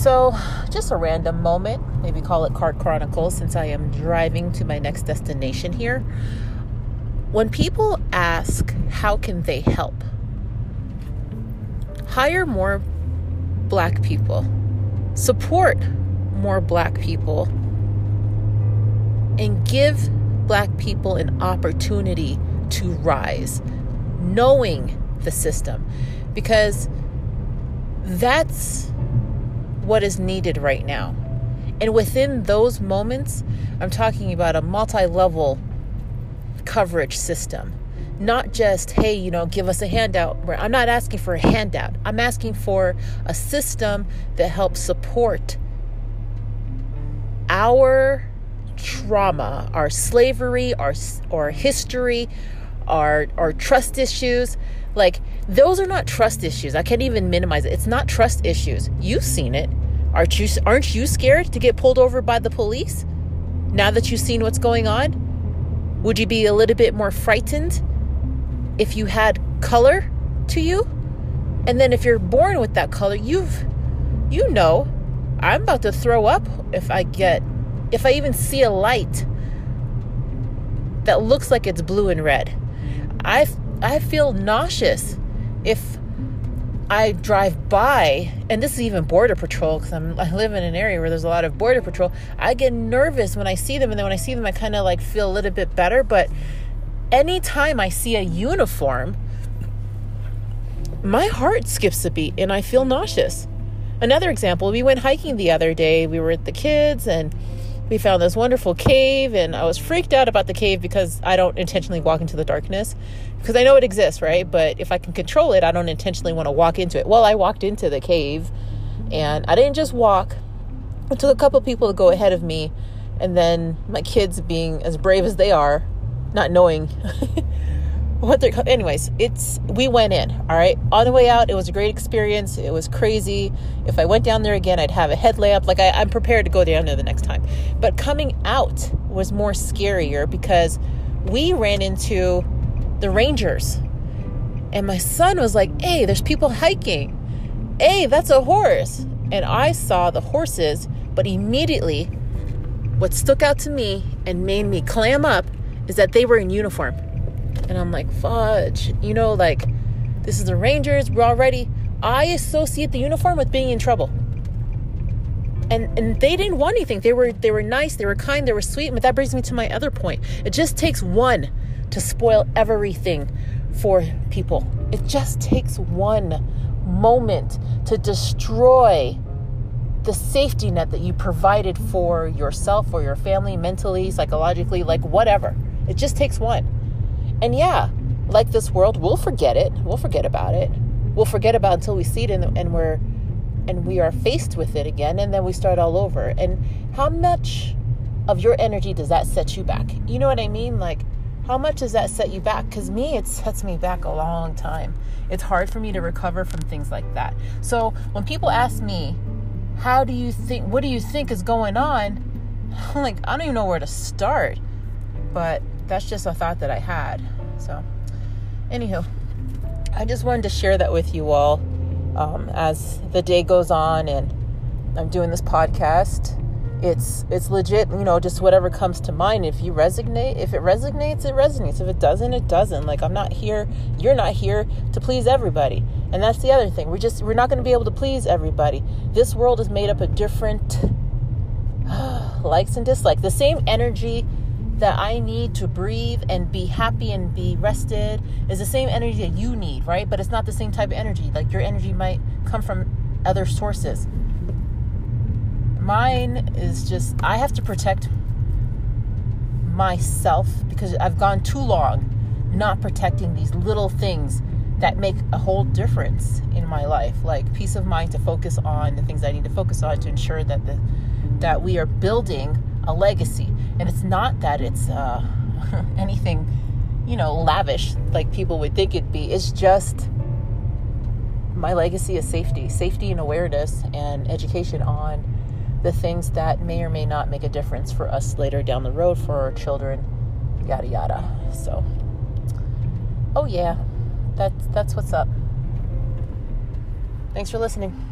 So just a random moment, maybe call it Car Chronicles, since I am driving to my next destination here. When people ask, how can they help? Hire more Black people. Support more Black people. And give Black people an opportunity to rise, knowing the system. Because that's what is needed right now. And within those moments, I'm talking about a multi-level coverage system. Not just, hey, you know, give us a handout. I'm not asking for a handout. I'm asking for a system that helps support our trauma, our slavery, our history, our trust issues. Like, those are not trust issues. I can't even minimize it. It's not trust issues. You've seen it. Aren't you scared to get pulled over by the police? Now that you've seen what's going on, would you be a little bit more frightened if you had color to you? And then if you're born with that color, you know, I'm about to throw up if I even see a light that looks like it's blue and red. I feel nauseous if I drive by, and this is even border patrol, because I live in an area where there's a lot of border patrol. I get nervous when I see them, and then when I see them, I kind of like feel a little bit better. But anytime I see a uniform, my heart skips a beat and I feel nauseous. Another example, we went hiking the other day. We were with the kids and we found this wonderful cave, and I was freaked out about the cave because I don't intentionally walk into the darkness, because I know it exists, right? But if I can control it, I don't intentionally want to walk into it. Well, I walked into the cave, and I didn't just walk. It took a couple people to go ahead of me, and then my kids, being as brave as they are, not knowing what they're... Anyways, we went in, all right? On the way out, it was a great experience. It was crazy. If I went down there again, I'd have a headlamp. Like, I'm prepared to go down there the next time. But coming out was more scarier because we ran into the rangers. And my son was like, hey, there's people hiking. Hey, that's a horse. And I saw the horses, but immediately what stuck out to me and made me clam up is that they were in uniform. And I'm like, fudge, you know, like, this is the rangers. We're already... I associate the uniform with being in trouble. And they didn't want anything. They were nice, they were kind, they were sweet. But that brings me to my other point. It just takes one to spoil everything for people. It just takes one moment to destroy the safety net that you provided for yourself or your family, mentally, psychologically, like whatever. It just takes one. And yeah, like this world, we'll forget it. We'll forget about it. We'll forget about it until we see it and we are faced with it again, and then we start all over. And how much of your energy does that set you back? You know what I mean? Like, how much does that set you back? Because me, it sets me back a long time. It's hard for me to recover from things like that. So when people ask me, what do you think is going on? I'm like, I don't even know where to start. But that's just a thought that I had. So, anywho, I just wanted to share that with you all as the day goes on and I'm doing this podcast. It's legit, you know, just whatever comes to mind. If it resonates, it resonates. If it doesn't, it doesn't. Like, I'm not here, you're not here to please everybody. And that's the other thing. We're not going to be able to please everybody. This world is made up of different likes and dislikes. The same energy that I need to breathe and be happy and be rested is the same energy that you need, right? But it's not the same type of energy. Like, your energy might come from other sources. Mine is just, I have to protect myself because I've gone too long not protecting these little things that make a whole difference in my life. Like, peace of mind to focus on the things I need to focus on to ensure that that we are building a legacy. And it's not that it's anything, you know, lavish like people would think it'd be. It's just my legacy is safety and awareness and education on the things that may or may not make a difference for us later down the road, for our children, yada yada. So, oh yeah, that's what's up. Thanks for listening.